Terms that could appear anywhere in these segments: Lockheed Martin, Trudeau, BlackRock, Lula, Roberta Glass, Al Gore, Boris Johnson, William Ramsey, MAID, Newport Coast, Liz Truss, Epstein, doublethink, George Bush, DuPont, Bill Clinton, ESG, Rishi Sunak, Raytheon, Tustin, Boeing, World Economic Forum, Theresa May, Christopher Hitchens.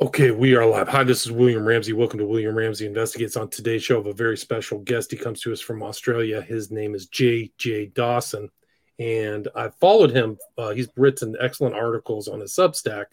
Okay, we are live. Hi, this is William Ramsey. Welcome to William Ramsey Investigates. On today's show, I have a very special guest. He comes to us from Australia. His name is J.J. Dawson, and I followed him. He's written excellent articles on his Substack,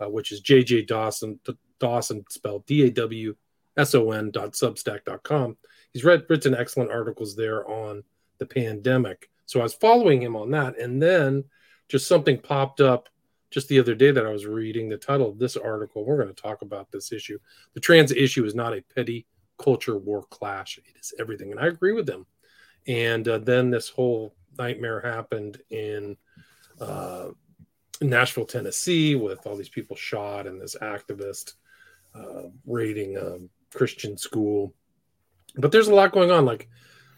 which is J.J. Dawson, Dawson spelled DAWSON.substack.com. He's written excellent articles there on the pandemic. So I was following him on that, and then just something popped up just the other day that I was reading the title of this article. We're going to talk about this issue. The trans issue is not a petty culture war clash. It is everything. And I agree with them. And then this whole nightmare happened in Nashville, Tennessee, with all these people shot and this activist raiding a Christian school. But there's a lot going on. Like,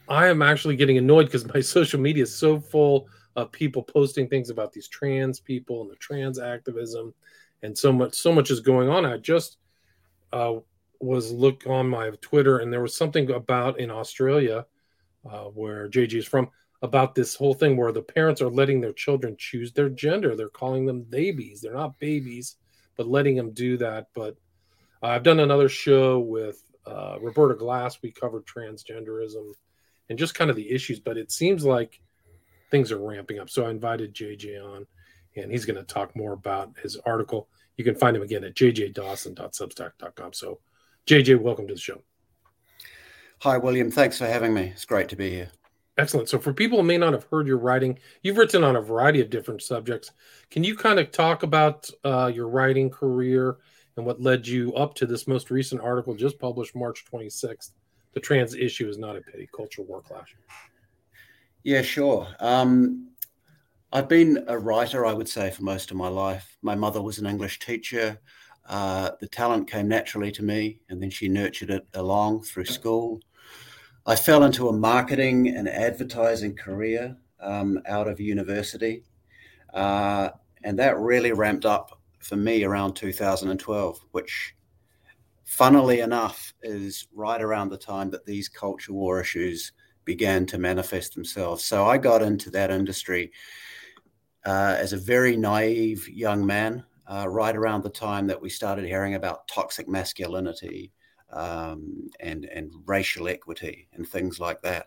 I am actually getting annoyed because my social media is so full of people posting things about these trans people and the trans activism, and so much is going on. I just was look on my Twitter, and there was something about in Australia where JJ is from about this whole thing where the parents are letting their children choose their gender. They're calling them babies. They're not babies, but letting them do that. But I've done another show with Roberta Glass. We covered transgenderism and just kind of the issues, but it seems like things are ramping up. So I invited JJ on, and he's going to talk more about his article. You can find him again at jjdawson.substack.com. So, JJ, welcome to the show. Hi, William. Thanks for having me. It's great to be here. Excellent. So for people who may not have heard your writing, you've written on a variety of different subjects. Can you kind of talk about your writing career and what led you up to this most recent article just published March 26th, The Trans Issue is Not a Petty Culture War Clash? Yeah, sure. I've been a writer, I would say, for most of my life. My mother was an English teacher. The talent came naturally to me, and then she nurtured it along through school. I fell into a marketing and advertising career out of university, and that really ramped up for me around 2012, which, funnily enough, is right around the time that these culture war issues began to manifest themselves. So I got into that industry as a very naive young man, right around the time that we started hearing about toxic masculinity and racial equity and things like that.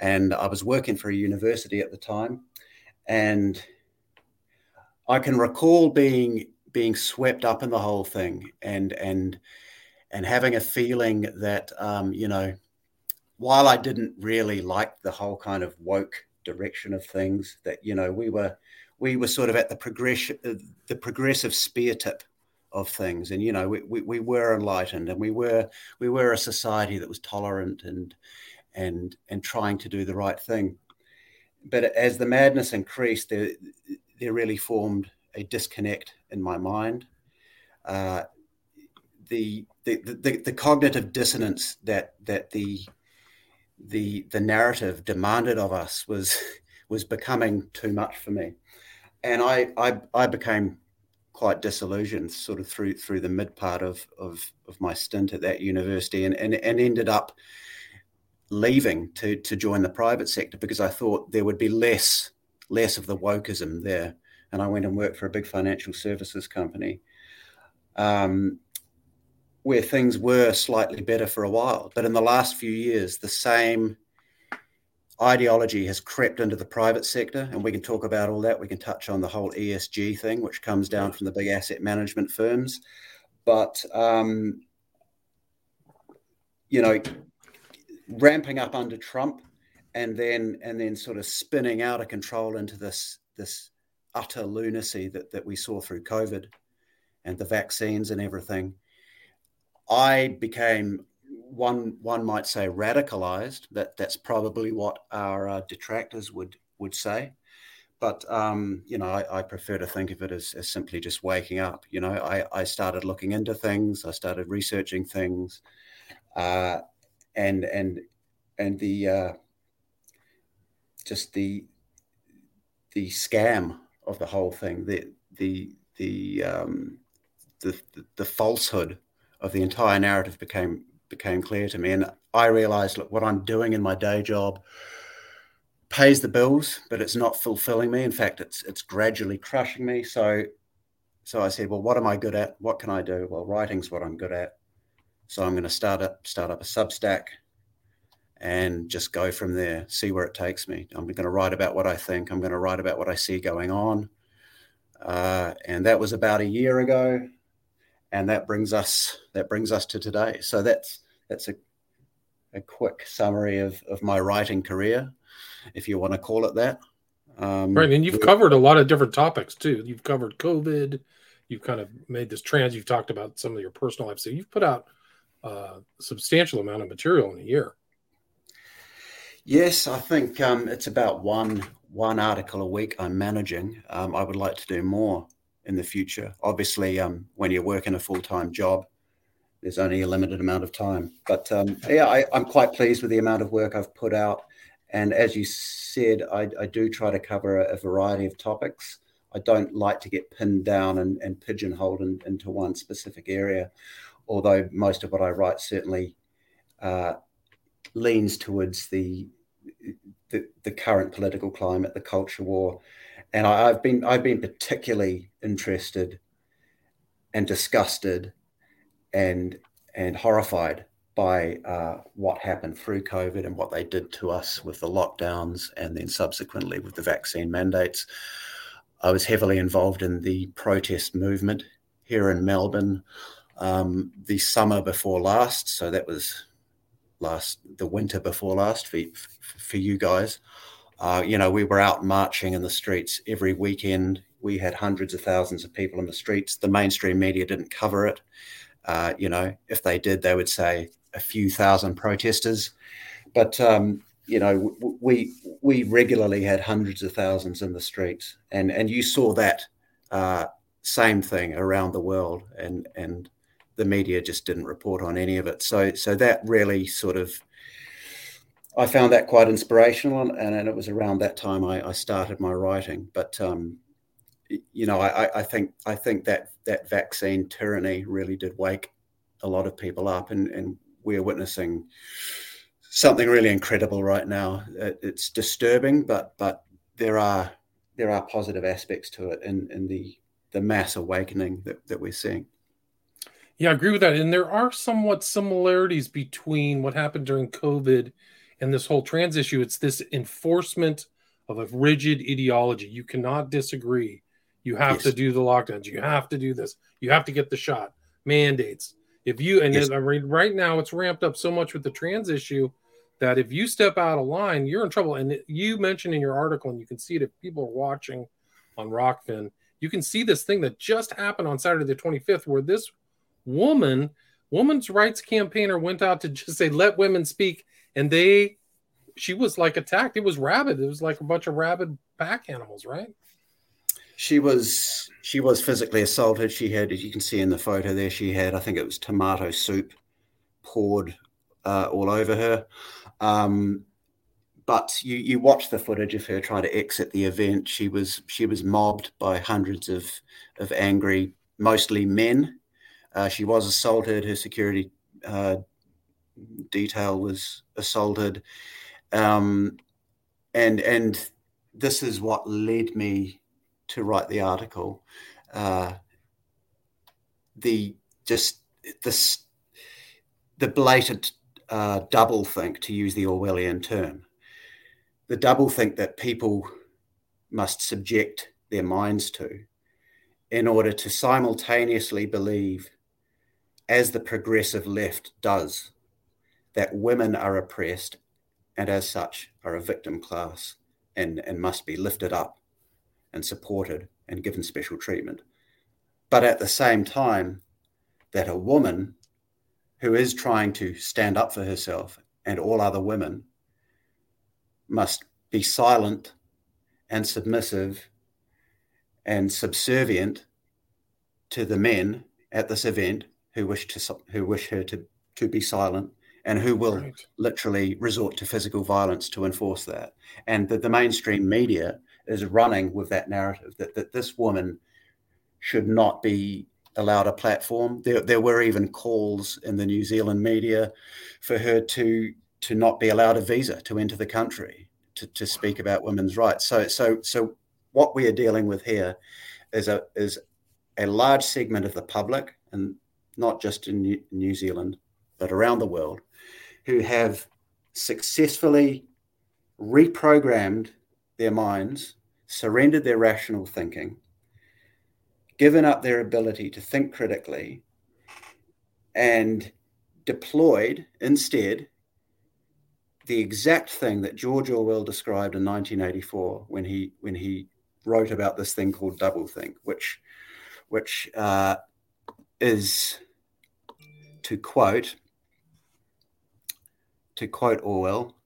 And I was working for a university at the time, and I can recall being swept up in the whole thing and having a feeling that, while I didn't really like the whole kind of woke direction of things, that, we were sort of at the progressive spear tip of things. And, we were enlightened, and we were a society that was tolerant and trying to do the right thing. But as the madness increased, there really formed a disconnect in my mind. The cognitive dissonance that the narrative demanded of us was becoming too much for me. And I became quite disillusioned sort of through the mid part of my stint at that university, and ended up leaving to join the private sector because I thought there would be less of the wokeism there. And I went and worked for a big financial services company where things were slightly better for a while. But in the last few years, the same ideology has crept into the private sector, and we can talk about all that. We can touch on the whole ESG thing, which comes down from the big asset management firms. But, ramping up under Trump and then sort of spinning out of control into this utter lunacy that we saw through COVID and the vaccines and everything, I became, one might say, radicalized. That's probably what our detractors would say. But, I prefer to think of it as simply just waking up. I started looking into things. I started researching things. The scam of the whole thing, the falsehood of the entire narrative became clear to me. And I realized, look, what I'm doing in my day job pays the bills, but it's not fulfilling me. In fact, it's gradually crushing me. So So I said, well, what am I good at? What can I do? Well, writing's what I'm good at. So I'm going to start up a Substack and just go from there, see where it takes me. I'm going to write about what I think. I'm going to write about what I see going on. And that was about a year ago. And that brings us to today. So that's a quick summary of my writing career, if you want to call it that. Right, and you've covered a lot of different topics too. You've covered COVID. You've kind of made this trans. You've talked about some of your personal life. So you've put out a substantial amount of material in a year. Yes, I think it's about one article a week I'm managing. I would like to do more in the future. Obviously, when you're working a full-time job, there's only a limited amount of time. But I'm quite pleased with the amount of work I've put out. And as you said, I do try to cover a variety of topics. I don't like to get pinned down and pigeonholed into one specific area, although most of what I write certainly leans towards the current political climate, the culture war. And I've been particularly interested and disgusted and horrified by what happened through COVID and what they did to us with the lockdowns and then subsequently with the vaccine mandates. I was heavily involved in the protest movement here in Melbourne the summer before last. So that was the winter before last for you guys. We were out marching in the streets every weekend. We had hundreds of thousands of people in the streets. The mainstream media didn't cover it. If they did, they would say a few thousand protesters. But, we regularly had hundreds of thousands in the streets. And you saw that same thing around the world. And the media just didn't report on any of it. So that really sort of, I found that quite inspirational. And it was around that time I started my writing. But, I think that vaccine tyranny really did wake a lot of people up, and we're witnessing something really incredible right now. It's disturbing, but there are positive aspects to it in the mass awakening that we're seeing. Yeah, I agree with that. And there are somewhat similarities between what happened during COVID and this whole trans issue. It's this enforcement of a rigid ideology. You cannot disagree. You have to do the lockdowns. You have to do this. You have to get the shot. Mandates. Right now it's ramped up so much with the trans issue that if you step out of line, you're in trouble. And you mentioned in your article, and you can see it if people are watching on Rockfin, you can see this thing that just happened on Saturday the 25th, where this woman's rights campaigner went out to just say, let women speak. And she was like attacked. It was rabid. It was like a bunch of rabid pack animals, right? She was physically assaulted. She had, as you can see in the photo there, she had, I think it was tomato soup poured all over her. But you watch the footage of her trying to exit the event. She was mobbed by hundreds of angry, mostly men. She was assaulted. Her security detail was assaulted. And this is what led me to write the article, the blatant doublethink, to use the Orwellian term, the doublethink that people must subject their minds to in order to simultaneously believe, as the progressive left does, that women are oppressed and as such are a victim class and must be lifted up and supported and given special treatment. But at the same time, that a woman who is trying to stand up for herself and all other women must be silent and submissive and subservient to the men at this event who wish her to be silent and who will literally resort to physical violence to enforce that. And that the mainstream media is running with that narrative that this woman should not be allowed a platform. There were even calls in the New Zealand media for her to not be allowed a visa to enter the country to speak about women's rights. So what we are dealing with here is a a large segment of the public, and not just in New Zealand, but around the world, who have successfully reprogrammed their minds, surrendered their rational thinking, given up their ability to think critically, and deployed instead the exact thing that George Orwell described in 1984 when he wrote about this thing called doublethink, which is, to quote Orwell,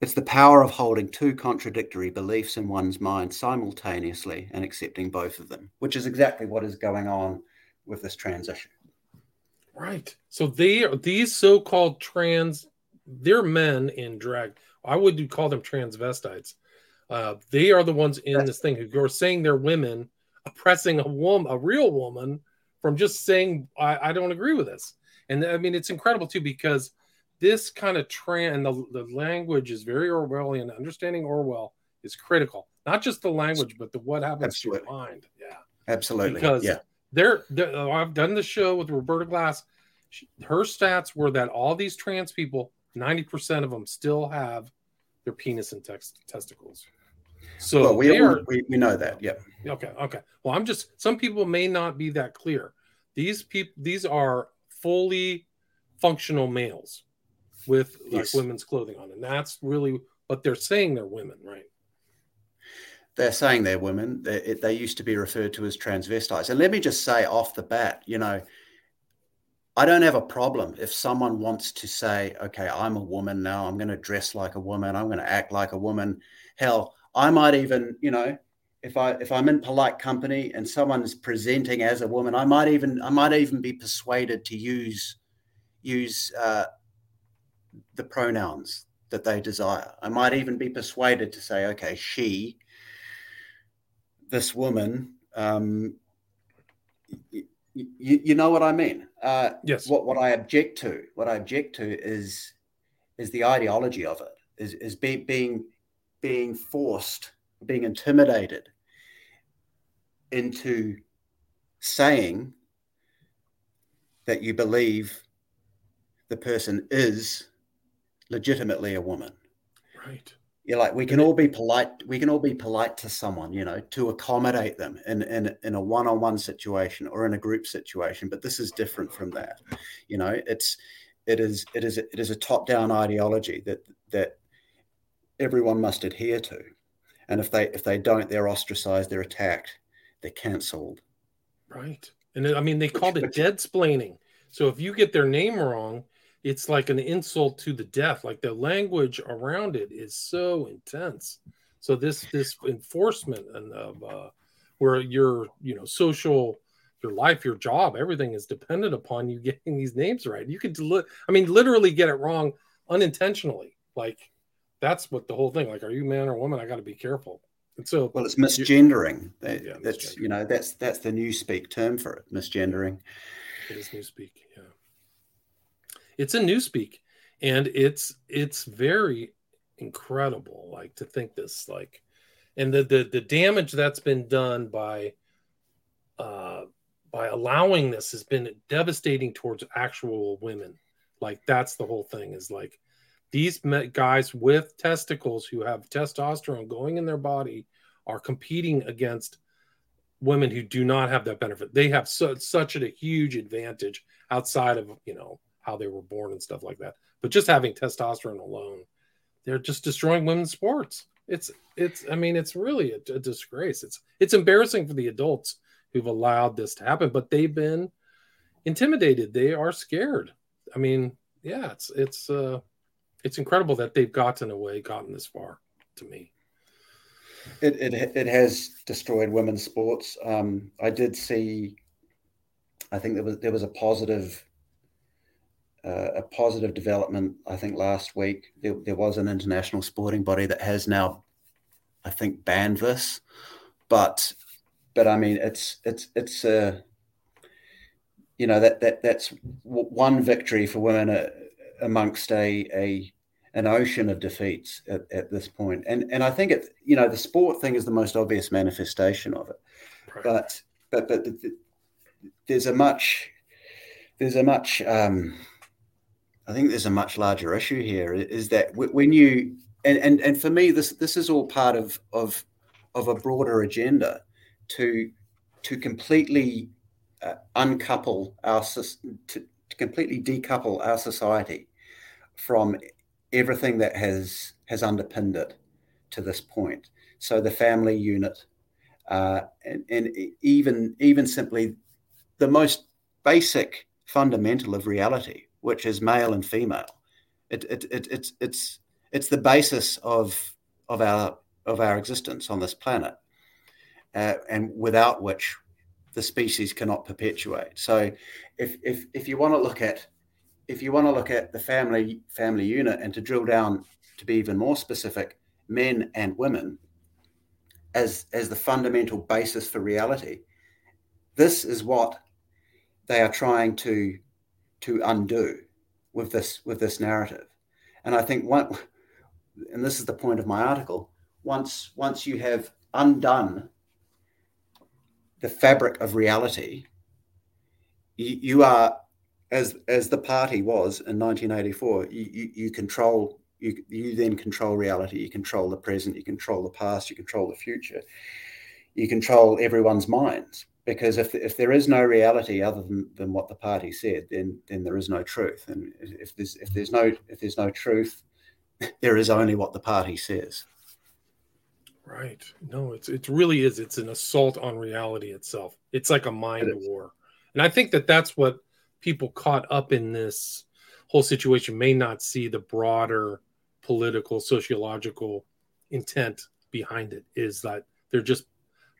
it's the power of holding two contradictory beliefs in one's mind simultaneously and accepting both of them, which is exactly what is going on with this transition. Right. So these so-called trans, they're men in drag. I would call them transvestites. They are the ones in this thing who are saying they're women, oppressing a real woman from just saying, I don't agree with this. And I mean, it's incredible too, because this kind of the language is very Orwellian. Understanding Orwell is critical, not just the language, but what happens to your mind. Yeah, absolutely. Because I've done the show with Roberta Glass. Her stats were that all these trans people, 90% of them still have their penis and testicles. So we know that. Yeah. Okay. Well, some people may not be that clear. These are fully functional males with women's clothing on. And that's really what they're saying. They're women, right? They're saying they're women. They used to be referred to as transvestites. And let me just say off the bat, I don't have a problem if someone wants to say, okay, I'm a woman now, I'm going to dress like a woman, I'm going to act like a woman. Hell, I might even, if I'm in polite company and someone's presenting as a woman, I might even be persuaded to use the pronouns that they desire. I might even be persuaded to say, okay, this woman, you know what I mean? Yes. What I object to is the ideology of it, being forced, being intimidated into saying that you believe the person is legitimately a woman. Right. You're like, we can all be polite. We can all be polite to someone, to accommodate them in a one-on-one situation or in a group situation. But this is different from that. It is a top-down ideology that everyone must adhere to, and if they don't, they're ostracized, they're attacked, they're cancelled. Right. And I mean, they called it deadsplaining. So if you get their name wrong, it's like an insult to the death. Like the language around it is so intense. So this enforcement of where your social, your life, your job, everything is dependent upon you getting these names right. You could literally get it wrong unintentionally. Like that's what the whole thing. Like, are you man or woman? I got to be careful. And so, well, it's misgendering. That's misgendering. That's the newspeak term for it. Misgendering. It is newspeak. Yeah. It's a newspeak, and it's very incredible. Like to think this, and the damage that's been done by allowing this has been devastating towards actual women. Like that's the whole thing is like these guys with testicles who have testosterone going in their body are competing against women who do not have that benefit. They have such a huge advantage outside of how they were born and stuff like that. But just having testosterone alone, they're just destroying women's sports. It's really a disgrace. It's embarrassing for the adults who've allowed this to happen, but they've been intimidated. They are scared. I mean, yeah, it's incredible that they've gotten this far to me. It has destroyed women's sports. I did see, I think there was a positive development, I think, last week. There was an international sporting body that has now, I think, banned this. But I mean, it's that's one victory for women amongst a an ocean of defeats at this point. And I think it's, you know, the sport thing is the most obvious manifestation of it. Right. But I think there's a much larger issue here, is that when you, and for me, this is all part of a broader agenda to completely completely decouple our society from everything that has underpinned it to this point. So the family unit, and even simply the most basic fundamental of reality, which is male and female, it's the basis of our existence on this planet, and without which the species cannot perpetuate. So, if you want to look at the family unit, and to drill down to be even more specific, men and women as the fundamental basis for reality, this is what they are trying to undo with this narrative. And I think and this is the point of my article, once you have undone the fabric of reality, you are, as the party was in 1984, you then control reality, you control the present, you control the past, you control the future, you control everyone's minds. Because if there is no reality other than what the party said, then there is no truth. And if there's no truth, there is only what the party says. Right. No, it really is. It's an assault on reality itself. It's like a mind war. And I think that's what people caught up in this whole situation may not see, the broader political, sociological intent behind it, is that they're just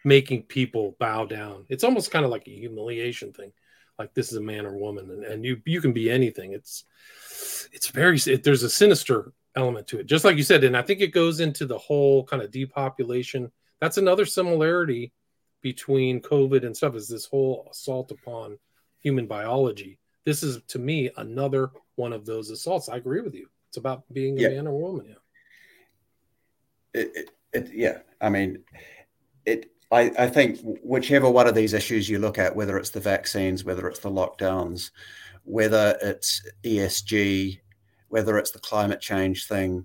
making people bow down. It's almost kind of like a humiliation thing. Like, this is a man or woman, and you can be anything. There's a sinister element to it, just like you said. And I think it goes into the whole kind of depopulation. That's another similarity between COVID and stuff, is this whole assault upon human biology. This is, to me, another one of those assaults. I agree with you. It's about being a man or woman. Yeah. I mean, I think whichever one of these issues you look at, whether it's the vaccines, whether it's the lockdowns, whether it's ESG, whether it's the climate change thing,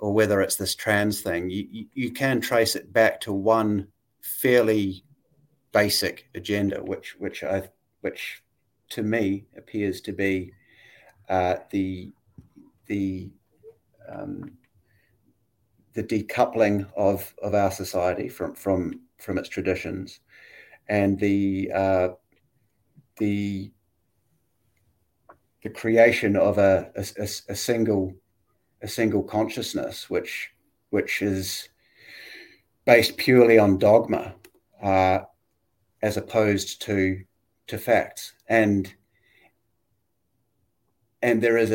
or whether it's this trans thing, you can trace it back to one fairly basic agenda, which to me appears to be the decoupling of our society from its traditions, and the creation of a single consciousness, which is based purely on dogma, as opposed to facts. And there is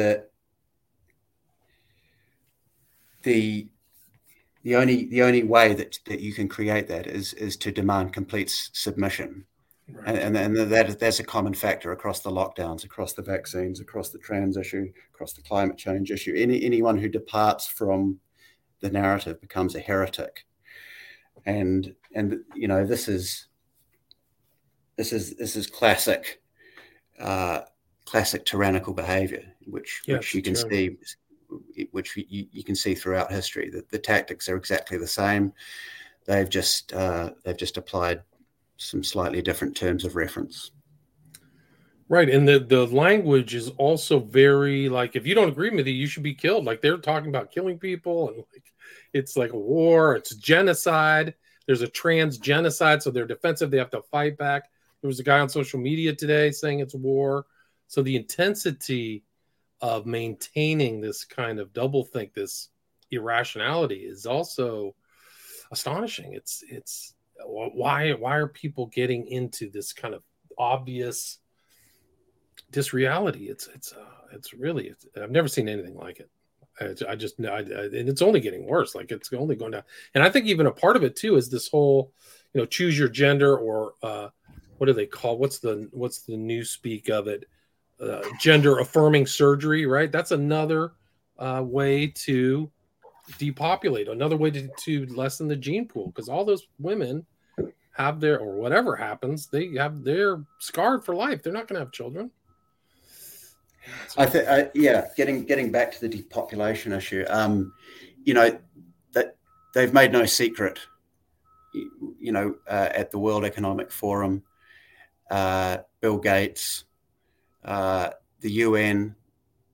the only way that you can create that is to demand complete submission. Right. And that's a common factor across the lockdowns, across the vaccines, across the trans issue, across the climate change issue. Anyone who departs from the narrative becomes a heretic. And you know, this is classic tyrannical behavior, which you can see. Which you can see throughout history, that the tactics are exactly the same. They've just applied some slightly different terms of reference. Right, and the language is also very, like, if you don't agree with it, you should be killed. Like, they're talking about killing people, and like it's like a war, it's genocide. There's a trans genocide, so they're defensive. They have to fight back. There was a guy on social media today saying it's war. So the intensity of maintaining this kind of doublethink, this irrationality, is also astonishing. It's why are people getting into this kind of obvious disreality? It's really I've never seen anything like it. And it's only getting worse. Like, it's only going down. And I think even a part of it too is this whole, you know, choose your gender, or what do they call? What's the new speak of it? Gender affirming surgery, right? That's another way to depopulate, another way to lessen the gene pool, because all those women have their, or whatever happens, they have, they're scarred for life. They're not going to have children. So. I think, getting back to the depopulation issue, you know, that they've made no secret, you know, at the World Economic Forum, Bill Gates, the UN,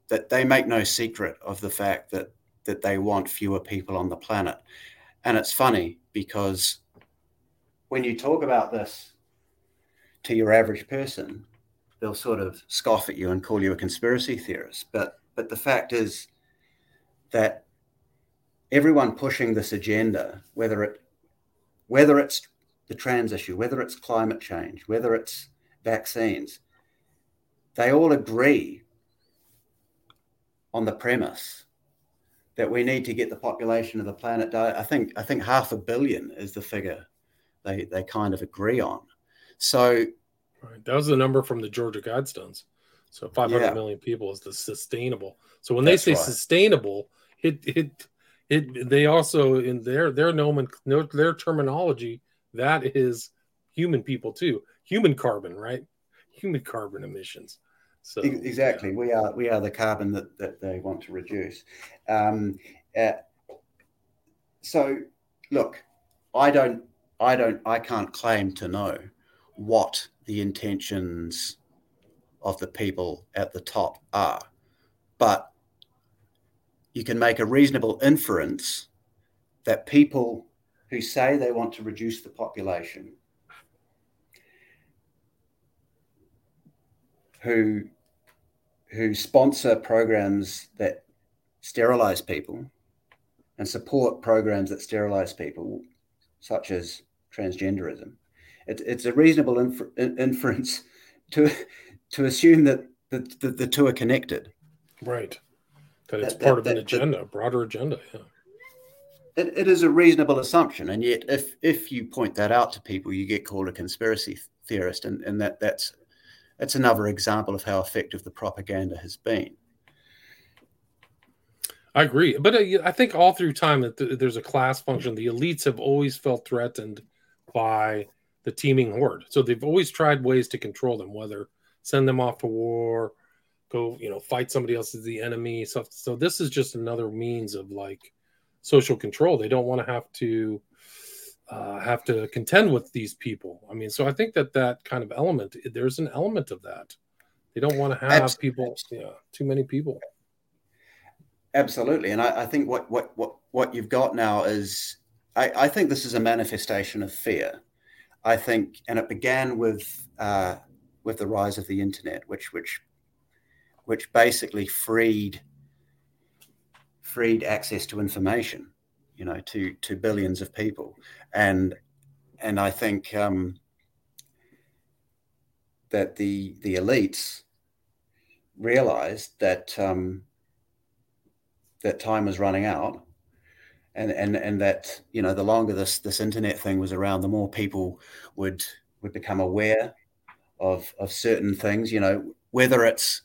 that they make no secret of the fact that they want fewer people on the planet. And it's funny because when you talk about this to your average person, they'll sort of scoff at you and call you a conspiracy theorist. But the fact is that everyone pushing this agenda, whether it's the trans issue, whether it's climate change, whether it's vaccines, they all agree on the premise that we need to get the population of the planet down. I think 500 million is the figure they kind of agree on. So right. That was the number from the Georgia Guidestones. So 500 million people is the sustainable. So when they say sustainable, they also in their terminology, that is human people too. Human carbon, right? Human carbon emissions. So, exactly. Yeah. We are the carbon that they want to reduce. So look, I can't claim to know what the intentions of the people at the top are, but you can make a reasonable inference that people who say they want to reduce the population, who sponsor programs that sterilize people and support programs that sterilize people, such as transgenderism. It's a reasonable inference to assume that the two are connected. Right. That it's part of an agenda, a broader agenda. Yeah. It is a reasonable assumption. And yet if you point that out to people, you get called a conspiracy theorist. And that's another example of how effective the propaganda has been. I agree. But I think all through time that there's a class function. The elites have always felt threatened by the teeming horde. So they've always tried ways to control them, whether send them off to war, go, you know, fight somebody else as the enemy. So this is just another means of like social control. They don't want to have to contend with these people. I mean, so I think that kind of element, there's an element of that. They don't want to have too many people. Absolutely. And I think what you've got now is, I think this is a manifestation of fear. I think, and it began with the rise of the internet, which basically freed access to information, you know, to billions of people, and I think that the elites realized that that time was running out, and that, you know, the longer this internet thing was around, the more people would become aware of certain things, you know, whether it's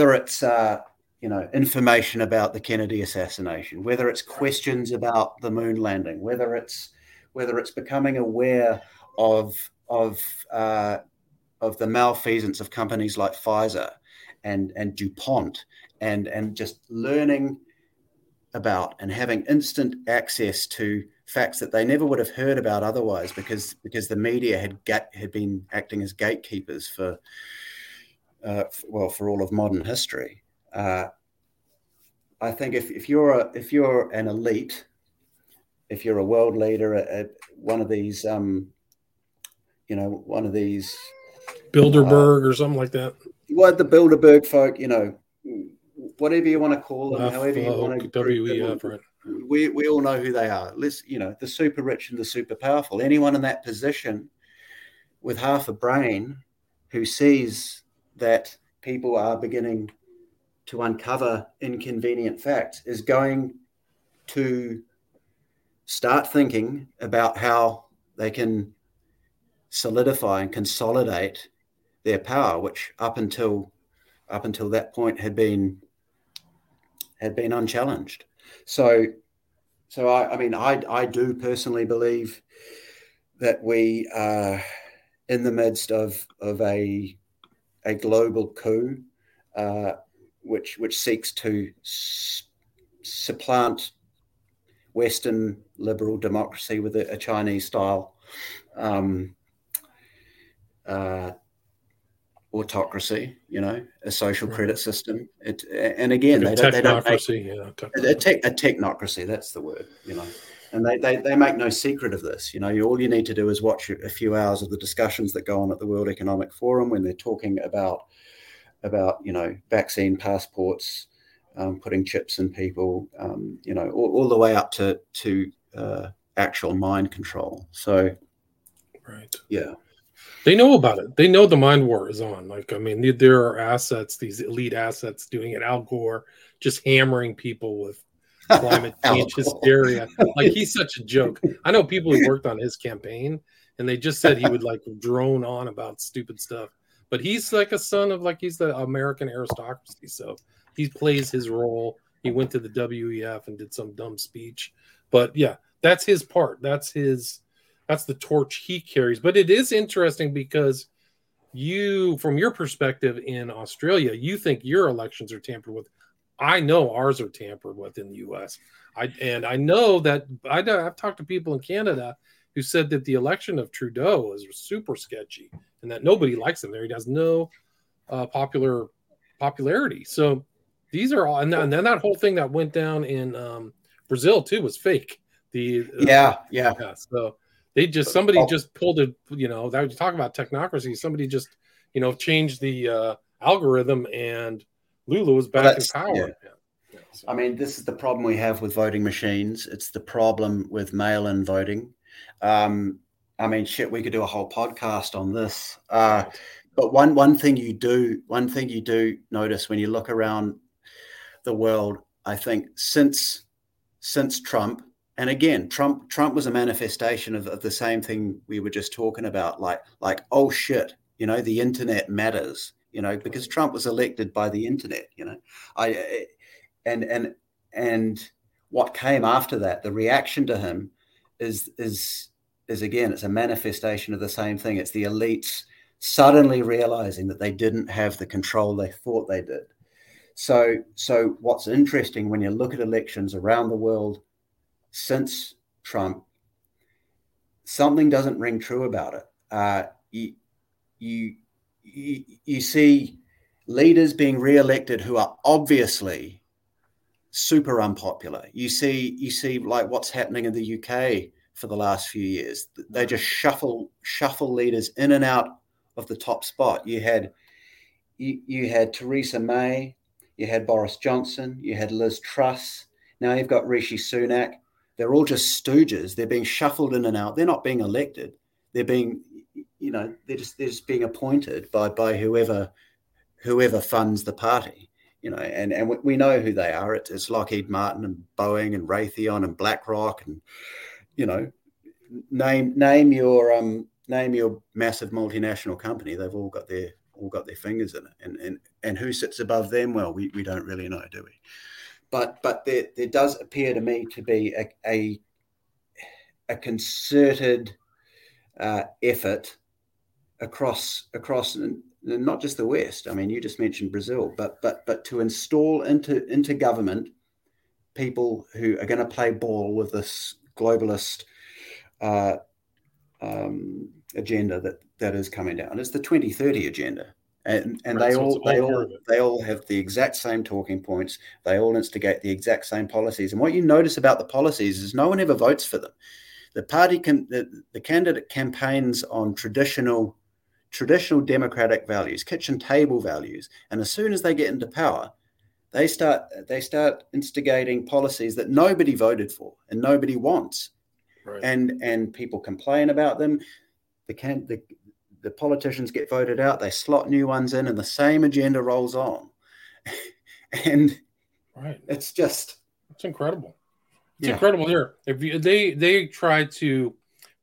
you know, information about the Kennedy assassination, whether it's questions about the moon landing, whether it's becoming aware of the malfeasance of companies like Pfizer and DuPont, and just learning about and having instant access to facts that they never would have heard about otherwise, because the media had been acting as gatekeepers for all of modern history. I think if you're an elite, if you're a world leader, one of these Bilderberg or something like that. Well, the Bilderberg folk, you know, whatever you want to call them, however you want to. WEF, right? We all know who they are. You know, the super rich and the super powerful. Anyone in that position with half a brain who sees that people are beginning to uncover inconvenient facts is going to start thinking about how they can solidify and consolidate their power, which up until that point had been had been unchallenged. So I do personally believe that we are in the midst of a global coup, which seeks to supplant Western liberal democracy with a Chinese style autocracy, a social credit system. A technocracy, that's the word, And they make no secret of this. All you need to do is watch a few hours of the discussions that go on at the World Economic Forum when they're talking about vaccine passports, putting chips in people, all the way up to actual mind control. So, right, yeah, they know about it. They know the mind war is on. There are assets, these elite assets, doing it. Al Gore just hammering people with climate change hysteria. He's such a joke. I know people who worked on his campaign and they just said he would drone on about stupid stuff, but he's a son of he's the American aristocracy. So he plays his role. He went to the WEF and did some dumb speech, but yeah, that's his part. That's the torch he carries. But it is interesting because from your perspective in Australia, you think your elections are tampered with. I know ours are tampered with in the U.S. I know that I've talked to people in Canada who said that the election of Trudeau is super sketchy and that nobody likes him there. He has no popularity. So these are all, and then that whole thing that went down in Brazil too was fake. So they just pulled it. That you talk about technocracy. Somebody just changed the algorithm and Lula was back in power. Yeah. Yeah, so. This is the problem we have with voting machines. It's the problem with mail-in voting. We could do a whole podcast on this. But one thing you do notice when you look around the world, I think since Trump, and again, Trump was a manifestation of the same thing we were just talking about. Oh shit, the internet matters. Because Trump was elected by the internet, and what came after that, the reaction to him is again, it's a manifestation of the same thing. It's the elites suddenly realizing that they didn't have the control they thought they did. So what's interesting when you look at elections around the world since Trump, something doesn't ring true about it. You see leaders being re-elected who are obviously super unpopular. You see like what's happening in the UK for the last few years. They just shuffle leaders in and out of the top spot. You had Theresa May, you had Boris Johnson, you had Liz Truss. Now you've got Rishi Sunak. They're all just stooges. They're being shuffled in and out. They're not being elected. They're being they're just being appointed by whoever funds the party, and we know who they are. It's Lockheed Martin and Boeing and Raytheon and BlackRock and, name your massive multinational company. They've all got their fingers in it, and who sits above them? Well, we don't really know, do we? But there does appear to me to be a concerted effort across not just the West. You just mentioned Brazil, but to install into government people who are going to play ball with this globalist agenda that is coming down. It's the 2030 agenda, and right, they all have the exact same talking points. They all instigate the exact same policies. And what you notice about the policies is no one ever votes for them. The party the candidate campaigns on traditional democratic values, kitchen table values, and as soon as they get into power, they start instigating policies that nobody voted for and nobody wants, right. And people complain about them. The politicians get voted out. They slot new ones in, and the same agenda rolls on. And right, it's incredible. It's incredible here. They try to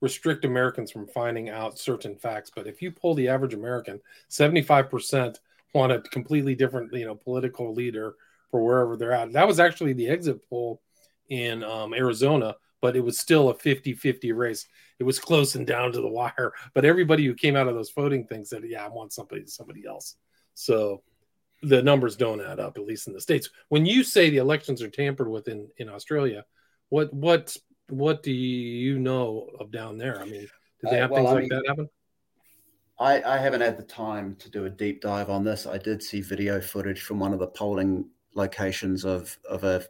restrict Americans from finding out certain facts, but if you pull the average American, 75% want a completely different, political leader for wherever they're at. That was actually the exit poll in Arizona, but it was still a 50-50 race. It was close and down to the wire. But everybody who came out of those voting things said, yeah, I want somebody else. So the numbers don't add up, at least in the States. When you say the elections are tampered with in Australia, what do you know of down there? I mean, did they have that happen? I haven't had the time to do a deep dive on this. I did see video footage from one of the polling locations of one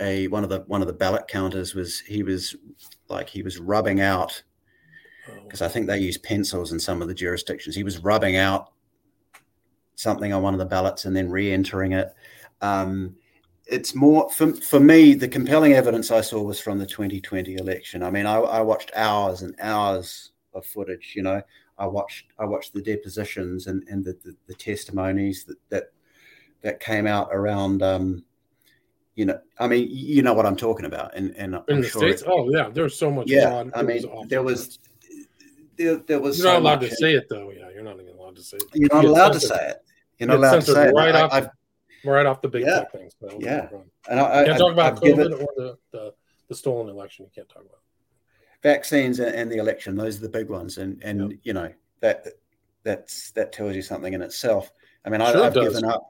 of the ballot counters was rubbing out, because I think they use pencils in some of the jurisdictions. He was rubbing out something on one of the ballots and then re-entering it. It's more for me, the compelling evidence I saw was from the 2020 election. I mean, I watched hours and hours of footage. You know, I watched the depositions and the testimonies that came out around. You know, I mean, you know what I'm talking about, and in the States, there's so much. Yeah, fraud. I mean, there was. You're not allowed to say it, though. Yeah, you're not even allowed to say it. You're not allowed to say it. You're not allowed to say it. Right off the big things. So yeah, and I can't talk about COVID or the stolen election. You can't talk about vaccines and the election. Those are the big ones, and you know that tells you something in itself. I mean, I've given up.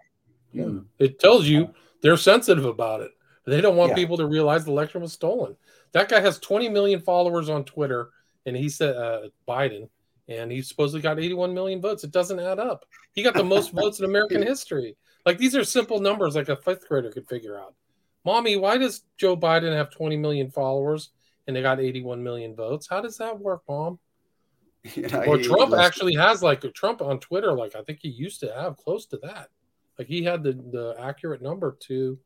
It tells you. They're sensitive about it. They don't want people to realize the election was stolen. That guy has 20 million followers on Twitter, and he said Biden, and he supposedly got 81 million votes. It doesn't add up. He got the most votes in American history. Like, these are simple numbers like a fifth grader could figure out. Mommy, why does Joe Biden have 20 million followers and they got 81 million votes? How does that work, Mom? You know, or Trump actually has, like, Trump on Twitter, like I think he used to have close to that. Like, he had the accurate number to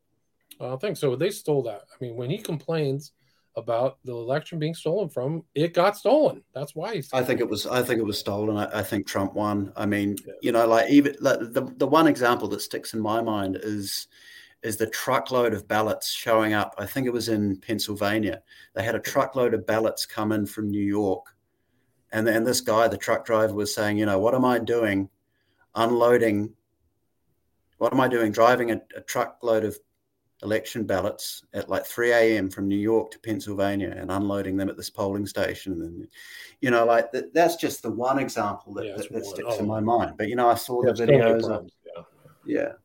thing. So they stole that. I mean, when he complains about the election being stolen from, it got stolen. That's why he stole I think it was stolen. I think Trump won. I mean, you know, like, even like the one example that sticks in my mind is the truckload of ballots showing up. I think it was in Pennsylvania. They had a truckload of ballots come in from New York. And then this guy, the truck driver, was saying, you know, what am I doing unloading? What am I doing driving a truckload of election ballots at like 3 a.m. from New York to Pennsylvania and unloading them at this polling station? And, you know, like that's just the one example that sticks in my mind. But, you know, I saw the videos.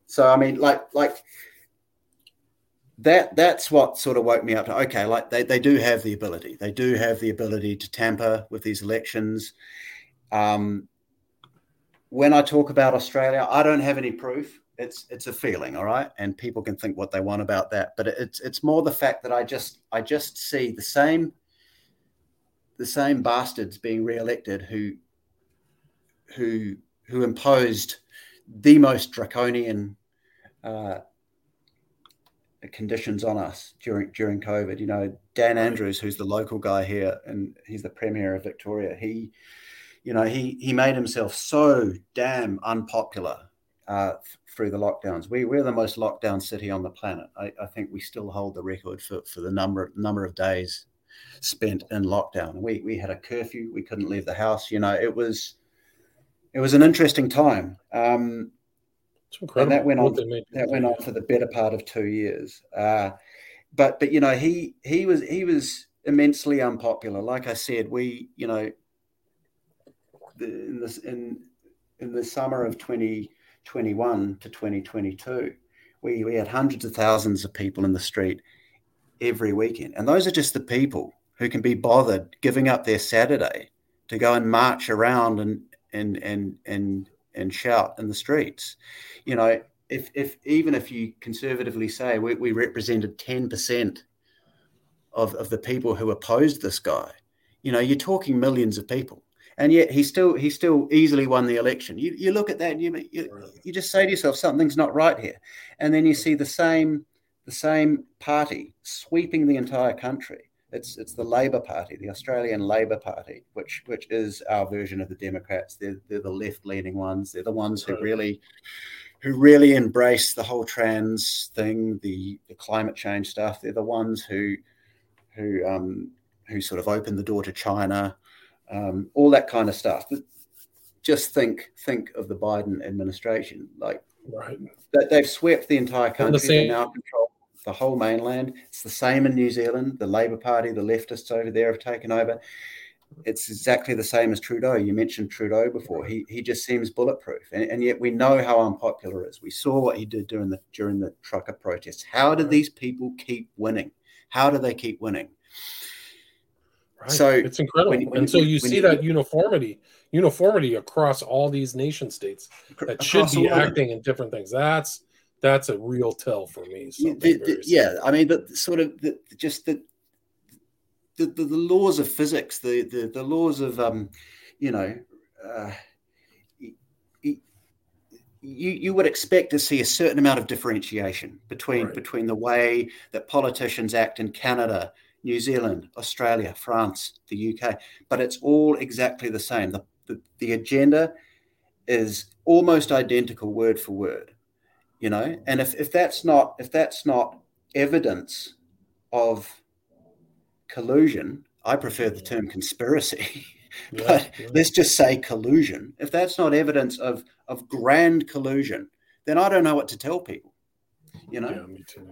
So, I mean, like that's what sort of woke me up to, okay, like they do have the ability. They do have the ability to tamper with these elections. When I talk about Australia, I don't have any proof. It's a feeling, all right, and people can think what they want about that, but it's more the fact that I just see the same bastards being re-elected who imposed the most draconian conditions on us during COVID. You know, Dan Andrews, who's the local guy here, and he's the Premier of Victoria. He, you know, he made himself so damn unpopular through the lockdowns. We're the most locked down city on the planet. I think we still hold the record for the number of days spent in lockdown. We had a curfew. We couldn't leave the house. You know, it was an interesting time. It's incredible. And that went on for the better part of 2 years. But you know, he was immensely unpopular. Like I said, in the summer of 2021 to 2022, we had hundreds of thousands of people in the street every weekend, and those are just the people who can be bothered giving up their Saturday to go and march around and shout in the streets. You know, if even if you conservatively say we represented 10% of the people who opposed this guy, you know, you're talking millions of people. And yet he still easily won the election. You look at that and you just say to yourself, something's not right here. And then you see the same party sweeping the entire country. It's the Labour Party, the Australian Labour Party, which is our version of the Democrats. They're the left-leaning ones. They're the ones who really embrace the whole trans thing, the climate change stuff. They're the ones who sort of opened the door to China. All that kind of stuff. Just think of the Biden administration. Like, Right. That they've swept the entire country. They now control the whole mainland. It's the same in New Zealand. The Labour Party, the leftists over there have taken over. It's exactly the same as Trudeau. You mentioned Trudeau before. He just seems bulletproof, and yet we know how unpopular it is. We saw what he did during the trucker protests. How do these people keep winning? How do they keep winning? Right. So it's incredible. Uniformity across all these nation states that should be acting in different things. That's a real tell for me. The laws of physics, the laws of you would expect to see a certain amount of differentiation between the way that politicians act in Canada, New Zealand, Australia, France, the UK, but it's all exactly the same. The agenda is almost identical word for word, and if that's not evidence of collusion, I prefer the term conspiracy, but let's just say collusion. If that's not evidence of grand collusion, then I don't know what to tell people, Yeah, me too.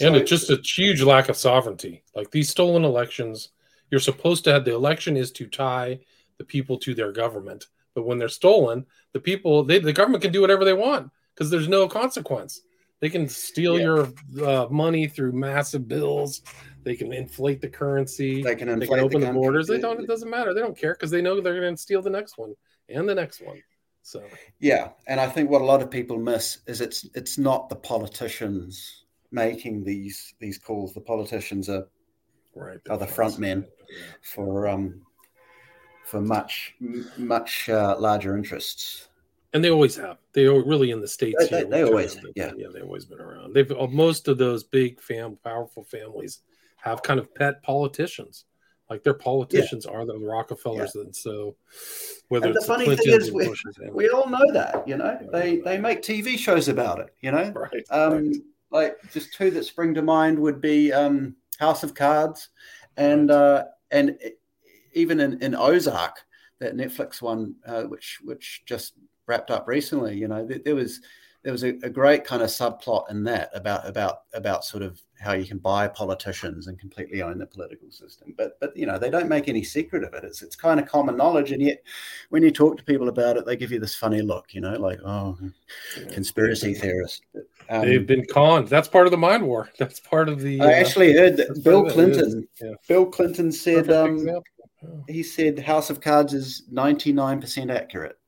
It's just a huge lack of sovereignty. Like these stolen elections, you're supposed to have the election is to tie the people to their government. But when they're stolen, the people, the government can do whatever they want because there's no consequence. They can steal your money through massive bills. They can inflate the currency. They can open the borders. It doesn't matter. They don't care because they know they're going to steal the next one and the next one. So yeah, and I think what a lot of people miss is it's not the politicians making these calls. The politicians are the front men for much larger interests. And they always have. They are really in the States. They've always been around. Most of those big, powerful families have kind of pet politicians. Like their politicians are the Rockefellers. Yeah. And so whether and it's the funny thing is we all know that, they make TV shows about it, Right. Like just two that spring to mind would be House of Cards and even in Ozark, that Netflix one, which just wrapped up recently, there was a great kind of subplot in that about sort of how you can buy politicians and completely own the political system. But they don't make any secret of it. It's kind of common knowledge, and yet when you talk to people about it, they give you this funny look, like conspiracy theorist. They've been conned. That's part of the mind war. That's part of the. I actually heard that Bill Clinton. Yeah. Bill Clinton said. He said House of Cards is 99% accurate.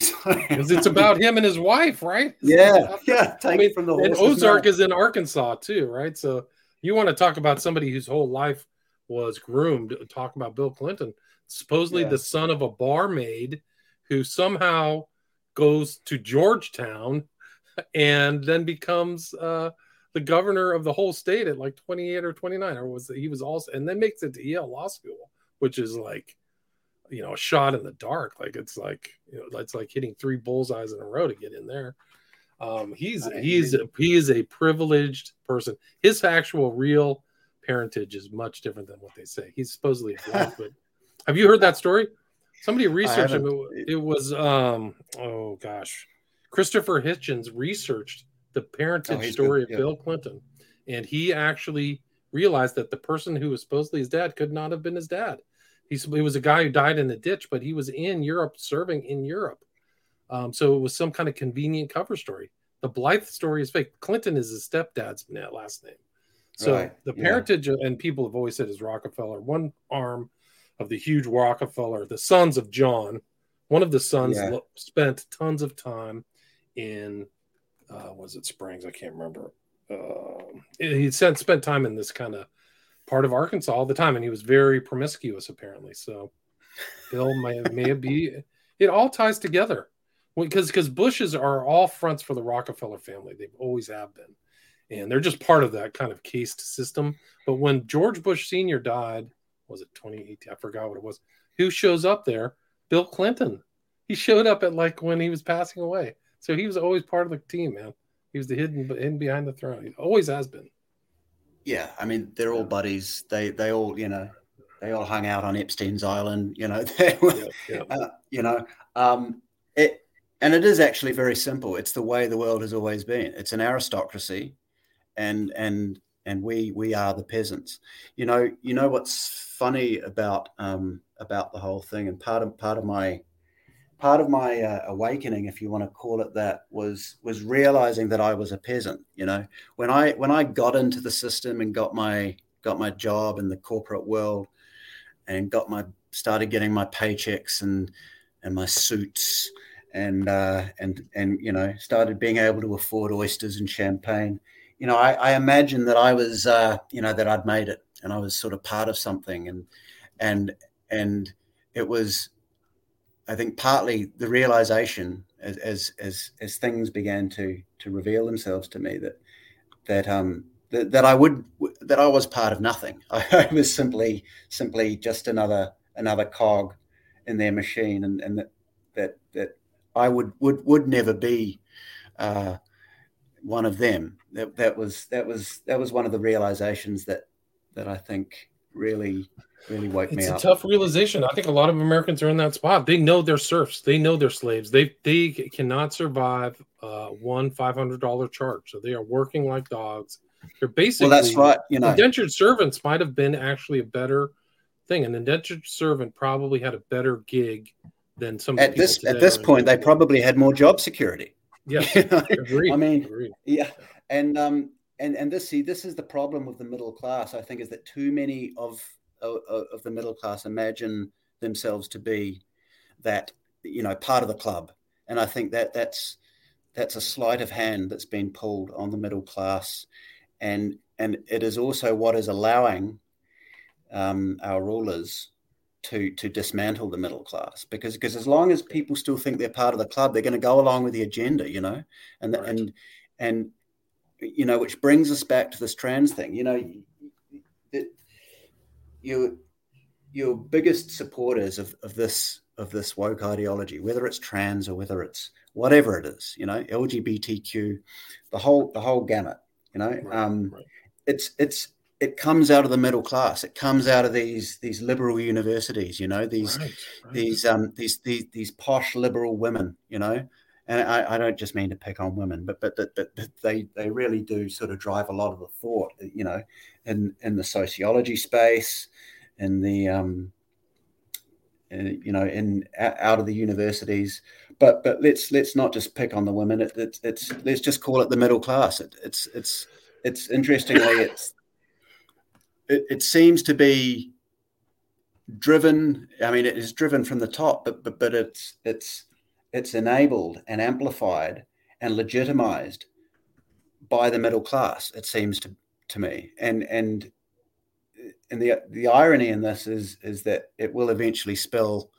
Because it's about him and his wife, right? Take it from the horse's mouth. And Ozark is in Arkansas too, right? So you want to talk about somebody whose whole life was groomed. Talk about Bill Clinton, supposedly the son of a barmaid who somehow goes to Georgetown and then becomes the governor of the whole state at like 28 or 29, and then makes it to Yale Law School, which is like, a shot in the dark. Like it's like, it's like hitting three bullseyes in a row to get in there. He is a privileged person. His actual real parentage is much different than what they say. He's supposedly a black, but have you heard that story? Somebody researched him. It was Christopher Hitchens researched the parentage story of Bill Clinton, and he actually realized that the person who was supposedly his dad could not have been his dad. He was a guy who died in a ditch, but he was in Europe, serving in Europe. So it was some kind of convenient cover story. The Blythe story is fake. Clinton is his stepdad's last name. So the parentage, and people have always said, is Rockefeller. One arm of the huge Rockefeller, the sons of John, one of the sons spent tons of time in, was it Springs? I can't remember. He spent time in this kind of part of Arkansas all the time, and he was very promiscuous, apparently. So Bill may be. It all ties together because Bushes are all fronts for the Rockefeller family. They've always have been, and they're just part of that kind of caste system. But when George Bush Sr. died, was it 2018? I forgot what it was. Who shows up there? Bill Clinton. He showed up at when he was passing away. So he was always part of the team, man. He was the hidden behind the throne. He always has been. Yeah, I mean, they're all buddies. They all, they all hung out on Epstein's Island, They were, And it is actually very simple. It's the way the world has always been. It's an aristocracy, and we are the peasants. You know what's funny about the whole thing, and part of my awakening, if you want to call it that, was realizing that I was a peasant. You know, when I got into the system and got my job in the corporate world, and started getting my paychecks and my suits and you know, started being able to afford oysters and champagne. You know, I imagined that I was, you know, that I'd made it, and I was sort of part of something, and it was, I think, partly the realization as things began to reveal themselves to me that I was part of nothing. I was simply just another cog in their machine, and that I would never be one of them. That was one of the realizations that I think really woke me up. It's a tough realization. I think a lot of Americans are in that spot. They know they're serfs. They know they're slaves. They cannot survive one $500 charge. So they are working like dogs. They're basically, well, that's right. You know, indentured servants might have been actually a better thing. An indentured servant probably had a better gig than some. At this point, they probably had more job security. Yeah, you know? Agreed. I mean, agreed. Yeah, and this is the problem with the middle class. I think is that too many of the middle class imagine themselves to be that, you know, part of the club, and I think that's a sleight of hand that's been pulled on the middle class, and it is also what is allowing our rulers to dismantle the middle class, because as long as people still think they're part of the club, they're going to go along with the agenda, you know, right. and you know, which brings us back to this trans thing. You know, your biggest supporters of this woke ideology, whether it's trans or whether it's whatever it is, you know, LGBTQ, the whole gamut, you know, right. Right. It comes out of the middle class. It comes out of these liberal universities, you know, right. these posh liberal women, you know, and I don't just mean to pick on women, but they really do sort of drive a lot of the thought, you know, in the sociology space, in the you know, in out of the universities. But let's not just pick on the women. It's let's just call it the middle class. It's interestingly It seems to be driven. I mean, it is driven from the top, but it's enabled and amplified and legitimized by the middle class. It seems to me, and the irony in this is that it will eventually spell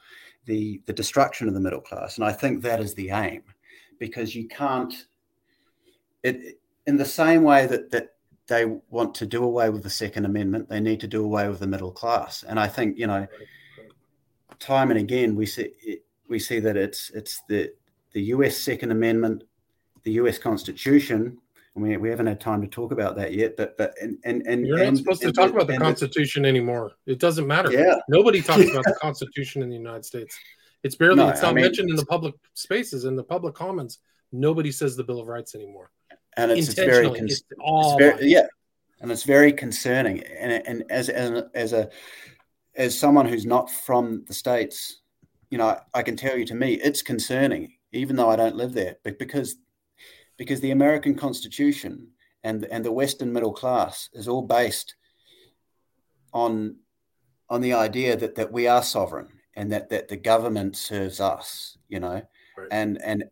the destruction of the middle class, and I think that is the aim, because you can't. It in the same way that they want to do away with the Second Amendment, they need to do away with the middle class. And I think, you know, time and again we see that it's the US Second Amendment, the US Constitution. And we haven't had time to talk about that yet, but you're not supposed to talk about the Constitution anymore. It doesn't matter. Yeah. Nobody talks about the Constitution in the United States. It's barely mentioned in the public spaces, in the public commons. Nobody says the Bill of Rights anymore. And it's very concerning. And as someone who's not from the States, you know, I can tell you, to me, it's concerning, even though I don't live there, but because the American Constitution and the Western middle class is all based on the idea that we are sovereign and that the government serves us, you know. Right. And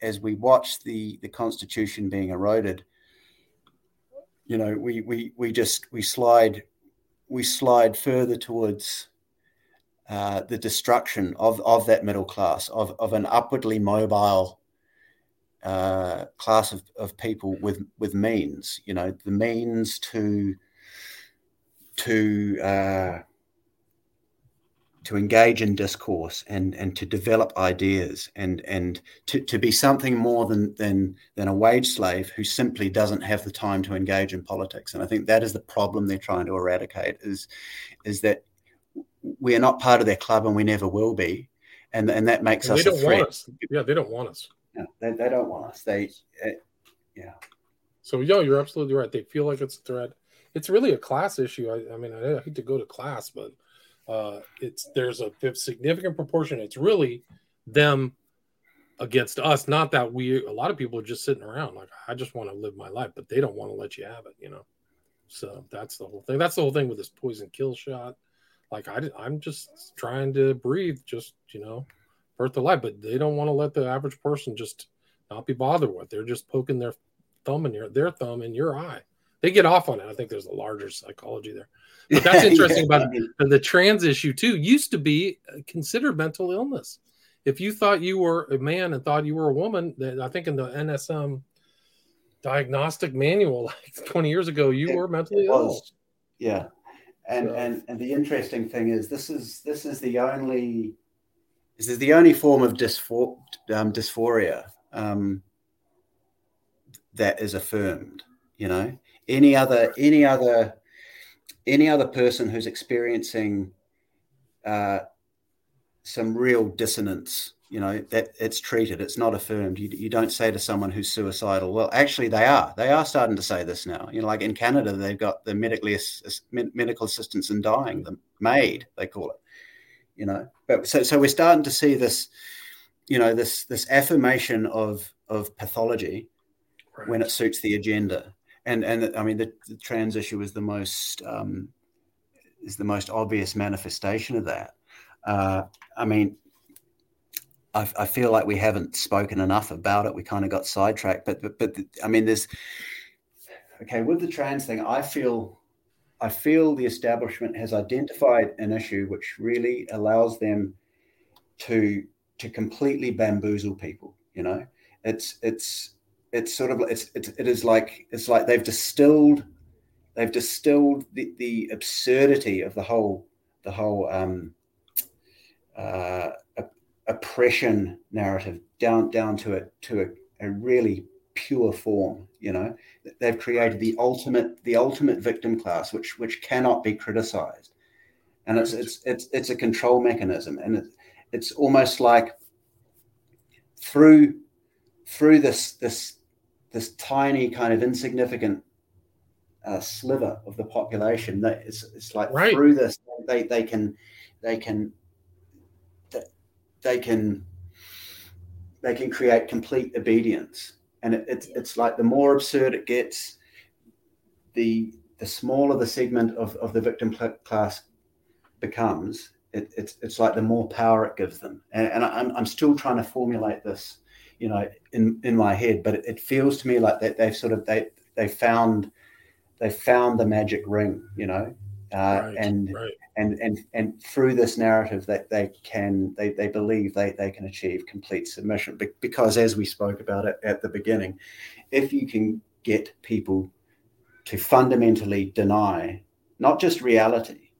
as we watch the Constitution being eroded, you know, we slide further towards the destruction of that middle class, of an upwardly mobile class of people with means, you know, the means to engage in discourse and to develop ideas and to be something more than a wage slave who simply doesn't have the time to engage in politics. And I think that is the problem they're trying to eradicate, is that we are not part of their club and we never will be. and that makes us a threat. Yeah, they don't want us. No, they don't want us. Yeah. So, yeah, you're absolutely right. They feel like it's a threat. It's really a class issue. I mean, I hate to go to class, but there's a significant proportion. It's really them against us. Not that a lot of people are just sitting around like, I just want to live my life, but they don't want to let you have it, you know? So that's the whole thing. That's the whole thing with this poison kill shot. Like I'm just trying to breathe, just, you know, birth to life, but they don't want to let the average person just not be bothered with. They're just poking their thumb in their thumb in your eye. They get off on it. I think there's a larger psychology there, but that's interesting about it. And the trans issue too used to be considered mental illness. If you thought you were a man and thought you were a woman, I think in the NSM diagnostic manual, like 20 years ago, you were mentally ill. Yeah. And the interesting thing is this is the only form of dysphoria that is affirmed. You know, any other person who's experiencing some real dissonance, you know, that it's treated, it's not affirmed. You don't say to someone who's suicidal, well, actually they are starting to say this now. You know, like in Canada, they've got the medical assistance in dying, the MAID, they call it, you know. But so we're starting to see this, you know, this affirmation of pathology, right, when it suits the agenda. And I mean, the trans issue is the most obvious manifestation of that. I mean, I feel like we haven't spoken enough about it. We kind of got sidetracked, but I mean, with the trans thing, I feel the establishment has identified an issue which really allows them to completely bamboozle people. You know, it's like they've distilled the absurdity of the whole oppression narrative down to a really pure form. You know, they've created the ultimate victim class, which cannot be criticized, and it's a control mechanism, and it's almost like through this tiny kind of insignificant sliver of the population, that it's like, right, through this they can create complete obedience, and it's like the more absurd it gets, the smaller the segment of the victim class becomes. It's like the more power it gives them, and I'm still trying to formulate this, you know, in my head, but it feels to me like that they found the magic ring, you know. Right, and through this narrative that they believe they can achieve complete submission, because as we spoke about it at the beginning, if you can get people to fundamentally deny not just reality,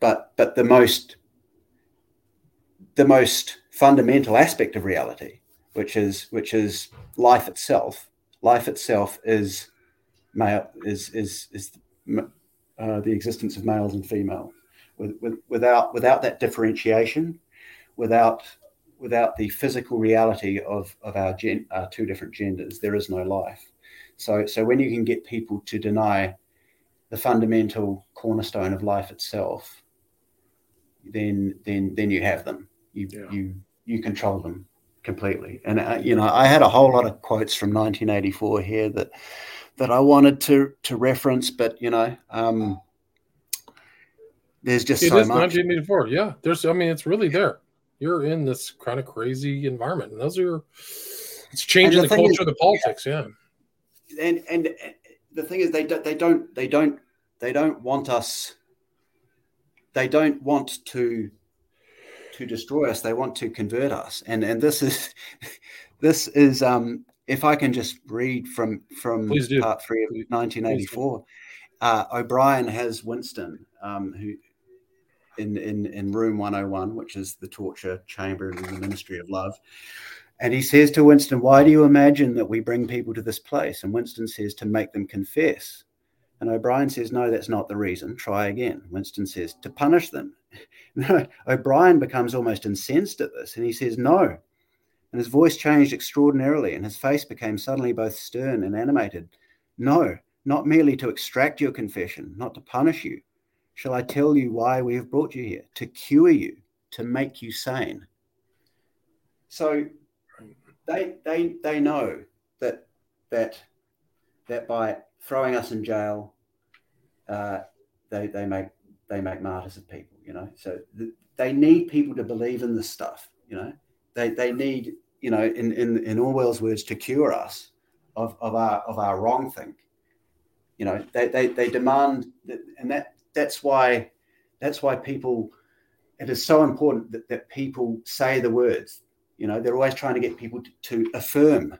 but the most fundamental aspect of reality, which is life itself. Life itself is the existence of males and females, without that differentiation, without the physical reality of our two different genders, there is no life. So when you can get people to deny the fundamental cornerstone of life itself, then you have them. You control them completely. And you know, I had a whole lot of quotes from 1984 here that I wanted to reference, but you know, there's just so much. Yeah, it's really there. You're in this kind of crazy environment, and it's changing the culture, the politics. Yeah, yeah. And the thing is, they don't want us. They don't want to destroy us. They want to convert us, and this is. If I can just read from part 3 of 1984, O'Brien has Winston, who in room 101, which is the torture chamber in the Ministry of Love. And he says to Winston, "Why do you imagine that we bring people to this place?" And Winston says, "To make them confess." And O'Brien says, no, that's not the reason. Try again. Winston says, to punish them. No, O'Brien becomes almost incensed at this, and he says, no. And his voice changed extraordinarily, and his face became suddenly both stern and animated. No, not merely to extract your confession, not to punish you. Shall I tell you why we have brought you here? To cure you, to make you sane. So they know that by throwing us in jail, they make martyrs of people, you know. So they need people to believe in this stuff, you know. They need, you know, in Orwell's words, to cure us of our wrong think. You know, they demand that, and that's why people, it is so important that people say the words. You know, they're always trying to get people to affirm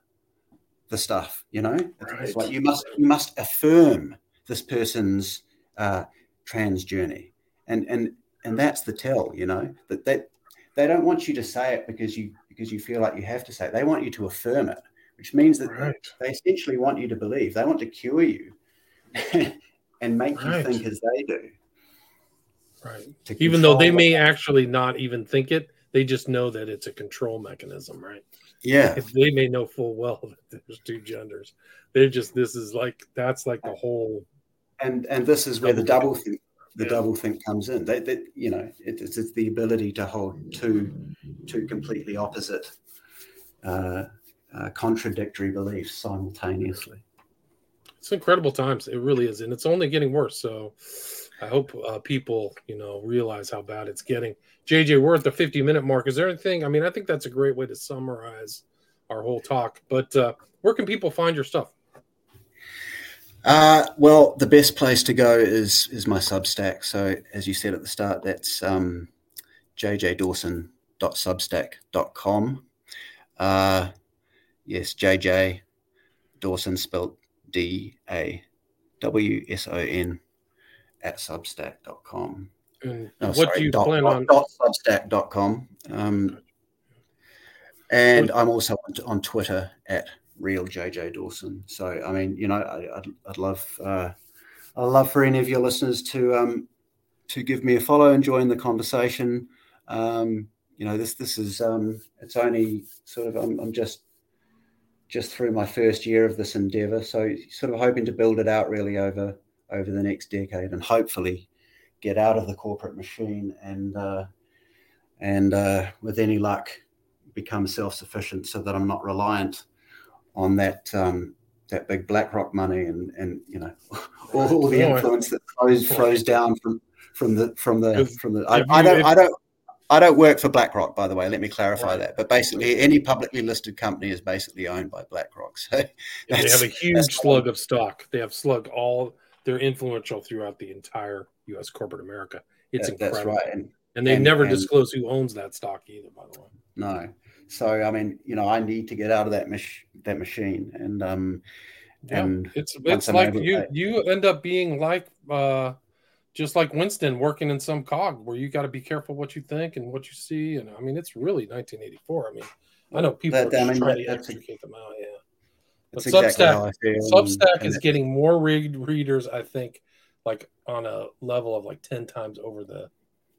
the stuff, you know. Right. It's like you must affirm this person's trans journey, and that's the tell, you know, that they don't want you to say it because you feel like you have to say it. They want you to affirm it, which means that they essentially want you to believe. They want to cure you and make you think as they do. Right. Even though they may actually not even think it, they just know that it's a control mechanism, right? Yeah. They may know full well that there's two genders. They're just, this is like, that's like the whole. And this is where the doublethink comes in. They you know, it's the ability to hold two completely opposite, contradictory beliefs simultaneously. It's incredible times. It really is. And it's only getting worse. So I hope people, you know, realize how bad it's getting. JJ, we're at the 50-minute mark. Is there anything? I mean, I think that's a great way to summarize our whole talk. But where can people find your stuff? Well, the best place to go is my Substack. So as you said at the start, that's jjdawson.substack.com. Yes, JJ Dawson spelled DAWSON @substack.com. Substack.com. And I'm also on Twitter @RealJJDawson. So, I mean, you know, I'd love for any of your listeners to give me a follow and join the conversation. You know, this is it's only sort of I'm just through my first year of this endeavor, so sort of hoping to build it out really over the next decade, and hopefully get out of the corporate machine and with any luck, become self-sufficient so that I'm not reliant on that big BlackRock money and you know all the influence that flows down from the. I don't work for BlackRock, by the way. Let me clarify that. But basically, any publicly listed company is basically owned by BlackRock. So they have a huge slug of stock. They have slugged all. They're influential throughout the entire U.S. corporate America. It's incredible. That's right. And they never disclose who owns that stock either, by the way. No. So, I mean, you know, I need to get out of that machine. And it's like you end up being like just like Winston working in some cog where you got to be careful what you think and what you see. And, I mean, it's really 1984. I mean, I know people are trying to extricate them out, yeah. But exactly Substack is getting more readers, I think, like on a level of like 10 times over the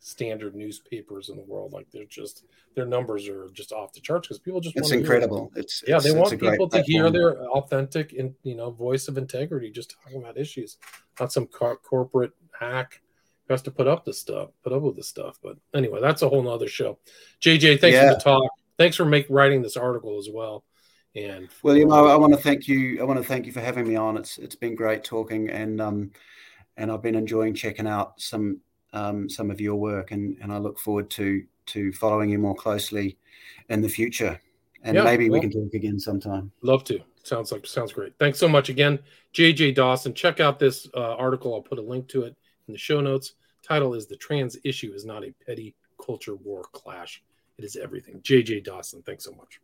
standard newspapers in the world. Like they're just, their numbers are just off the charts because people just want to. It's incredible. They want people to hear their authentic, voice of integrity, just talking about issues, not some corporate hack who has to put up with this stuff. But anyway, that's a whole nother show. JJ, thanks for the talk. Thanks for writing this article as well. And William, I want to thank you. I want to thank you for having me on. It's been great talking, and I've been enjoying checking out some of your work, and I look forward to following you more closely in the future. And maybe we can talk again sometime. Love to. Sounds great. Thanks so much again, JJ Dawson. Check out this article. I'll put a link to it in the show notes. Title is "The Trans Issue Is Not a Petty Culture War Clash. It Is Everything." JJ Dawson. Thanks so much.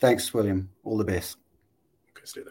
Thanks, William. All the best. Okay, stay there.